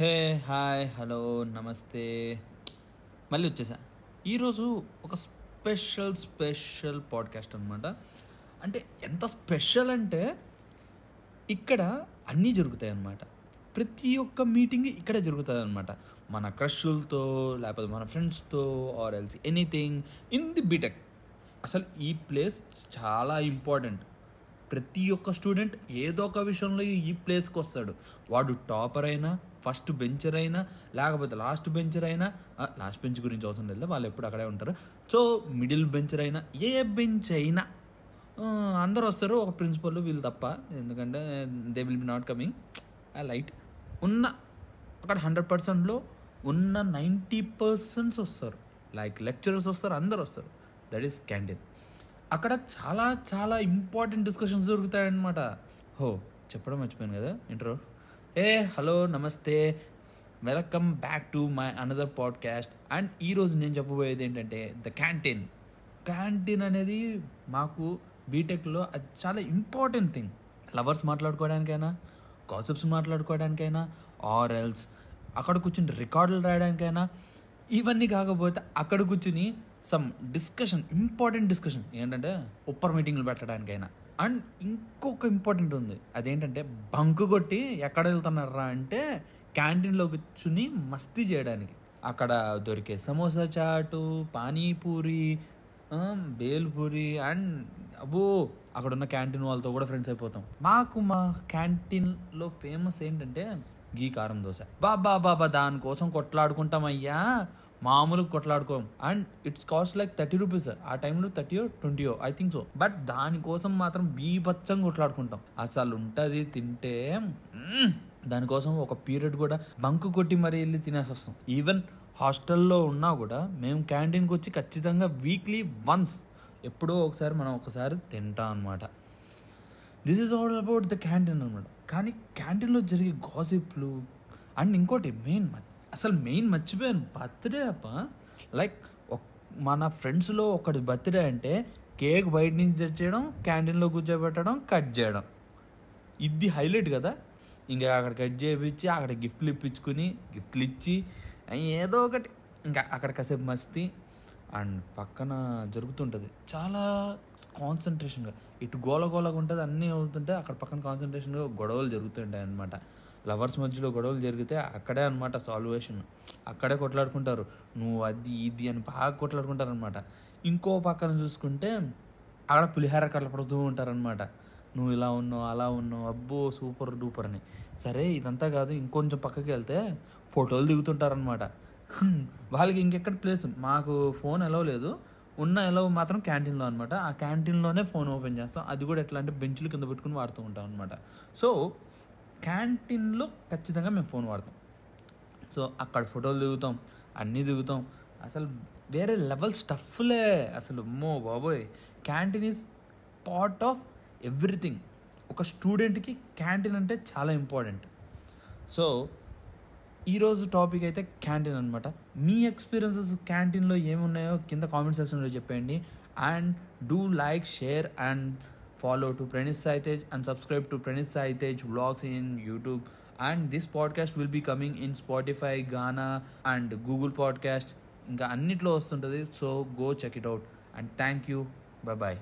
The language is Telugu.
హే హాయ్ హలో నమస్తే మళ్ళీ వచ్చేసా. ఈరోజు ఒక స్పెషల్ పాడ్కాస్ట్ అనమాట. అంటే ఎంత స్పెషల్ అంటే ఇక్కడ అన్నీ జరుగుతాయి అన్నమాట. ప్రతి ఒక్క మీటింగ్ ఇక్కడే జరుగుతుంది అనమాట. మన క్రష్లతో లేకపోతే మన ఫ్రెండ్స్తో or else anything in the BTech. అసలు ఈ ప్లేస్ చాలా ఇంపార్టెంట్. ప్రతి ఒక్క స్టూడెంట్ ఏదో ఒక విషయంలో ఈ ప్లేస్కి వస్తాడు. వాడు టాపర్ అయినా, ఫస్ట్ బెంచర్ అయినా, లేకపోతే లాస్ట్ బెంచర్ అయినా, లాస్ట్ బెంచ్ గురించి అవసరం లేదు, వాళ్ళు ఎప్పుడు అక్కడే ఉంటారు. సో మిడిల్ బెంచర్ అయినా, ఏ బెంచ్ అయినా అందరూ వస్తారు. ఒక ప్రిన్సిపల్ వీళ్ళు తప్ప, ఎందుకంటే they will be not coming. Light ఉన్న అక్కడ 100%లో ఉన్న 90% వస్తారు. లైక్ లెక్చరర్స్ వస్తారు, అందరు వస్తారు. That is canteen. అక్కడ చాలా చాలా ఇంపార్టెంట్ డిస్కషన్స్ దొరుకుతాయన్నమాట. హో, చెప్పడం మర్చిపోయాను కదా ఇంట్రో. హలో నమస్తే, welcome back to my another podcast. And ఈరోజు నేను చెప్పబోయేది ఏంటంటే ద క్యాంటీన్. క్యాంటీన్ అనేది మాకు బీటెక్లో అది చాలా ఇంపార్టెంట్ థింగ్. లవర్స్ మాట్లాడుకోవడానికైనా, కాన్సెప్ట్స్ మాట్లాడుకోవడానికైనా, ఆర్ ఎల్స్ అక్కడ కూర్చుని రికార్డులు రాయడానికైనా, ఇవన్నీ కాకపోతే అక్కడ కూర్చుని సమ్ డిస్కషన్, ఇంపార్టెంట్ డిస్కషన్ ఏంటంటే ఉప్పర్ మీటింగ్లు పెట్టడానికైనా. అండ్ ఇంకొక ఇంపార్టెంట్ ఉంది, అదేంటంటే బంకు కొట్టి ఎక్కడ వెళ్తున్నారా అంటే క్యాంటీన్లో కూర్చుని మస్తీ చేయడానికి. అక్కడ దొరికే సమోసా చాటు, పానీపూరి, బేల్పూరి అండ్ అబ్బో అక్కడ ఉన్న క్యాంటీన్ వాళ్ళతో కూడా ఫ్రెండ్స్ అయిపోతాం. మా క్యాంటీన్లో ఫేమస్ ఏంటంటే గీ కారం దోశ. బాబా దానికోసం కొట్లాడుకుంటామయ్యా, మామూలుగా కొట్లాడుకోం. And it's cost like 30 rupees ఆ టైంలో, 30 or 20 I think so. But దానికోసం మాత్రం బీభత్సంగా కొట్లాడుకుంటాం. అసలు ఉంటుంది తింటే. దానికోసం ఒక పీరియడ్ కూడా బంకు కొట్టి మరీ వెళ్ళి తినేసి వస్తాం. ఈవెన్ హాస్టల్లో ఉన్నా కూడా మేము క్యాంటీన్కి వచ్చి ఖచ్చితంగా వీక్లీ వన్స్, ఎప్పుడో ఒకసారి మనం ఒకసారి తింటాం అన్నమాట. This is all about the canteen అనమాట. కానీ క్యాంటీన్లో జరిగే గాసిప్లు. అండ్ ఇంకోటి మెయిన్ మర్చిపోయాను, బర్త్డే అప్ప. లైక్ మన ఫ్రెండ్స్లో ఒకటి బర్త్డే అంటే కేక్ బయట నుంచి తెచ్చేయడం, క్యాంటీన్లో కూర్చోబెట్టడం, కట్ చేయడం, ఇది హైలైట్ కదా. ఇంకా అక్కడ కట్ చేయించి, అక్కడ గిఫ్ట్లు ఇప్పించుకుని, గిఫ్ట్లు ఇచ్చి ఏదో ఒకటి, ఇంకా అక్కడ కాసేపు మస్తీ. అండ్ పక్కన జరుగుతుంటుంది చాలా కాన్సన్ట్రేషన్గా. ఇటు గోలగా ఉంటుంది, అన్నీ అవుతుంటే అక్కడ పక్కన కాన్సన్ట్రేషన్గా గొడవలు జరుగుతుంటాయి అన్నమాట. లవర్స్ మధ్యలో గొడవలు జరిగితే అక్కడే అనమాట సాల్వేషన్. అక్కడే కొట్లాడుకుంటారు, నువ్వు అది ఇది అని బాగా కొట్లాడుకుంటారు అనమాట. ఇంకో పక్కన చూసుకుంటే అక్కడ పులిహార కలపడుతూ ఉంటారనమాట. నువ్వు ఇలా ఉన్నావు, అలా ఉన్నావు, అబ్బో సూపర్ డూపర్ అని. సరే ఇదంతా కాదు, ఇంకొంచెం పక్కకి వెళ్తే ఫోటోలు దిగుతుంటారనమాట. వాళ్ళకి ఇంకెక్కడ ప్లేస్. మాకు ఫోన్ ఎలవ్ లేదు, ఉన్న ఎలవ్ మాత్రం క్యాంటీన్లో అనమాట. ఆ క్యాంటీన్లోనే ఫోన్ ఓపెన్ చేస్తాం, అది కూడా ఎట్లా అంటే బెంచ్లు కింద పెట్టుకుని వాడుతూ ఉంటాం అనమాట. సో క్యాంటీన్లో ఖచ్చితంగా మేము ఫోన్ వాడతాం. సో అక్కడ ఫోటోలు దిగుతాం, అన్నీ దిగుతాం. అసలు వేరే లెవెల్ స్టఫ్లే అసలు. అమ్మో బాబోయ్, canteen is part of everything. ఒక స్టూడెంట్కి క్యాంటీన్ అంటే చాలా ఇంపార్టెంట్. సో ఈరోజు టాపిక్ అయితే క్యాంటీన్ అనమాట. మీ ఎక్స్పీరియన్సెస్ క్యాంటీన్లో ఏమున్నాయో కింద కామెంట్ సెక్షన్లో చెప్పేయండి. And do like, share and follow to Pranish Saitej and subscribe to Pranish Saitej vlogs in YouTube. And this podcast will be coming in Spotify, Ghana and Google Podcast. Inga annitlo vastuntadi. So go check it out. And thank you. Bye-bye.